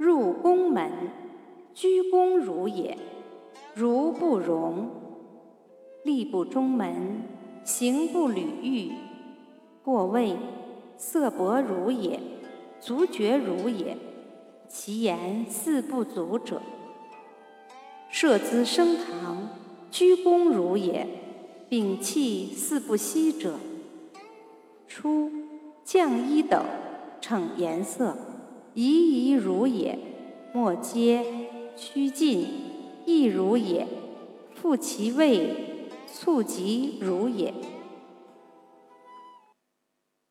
入宫门，居宫如也，如不容。立不中门，行不履阈。过位，色薄如也，足厥如也，其言似不足者。设资升堂，居宫如也，摒弃似不息者。初，降衣斗，逞颜色，夷夷如也，莫揭，趋近，亦如也，复其位，促及如也。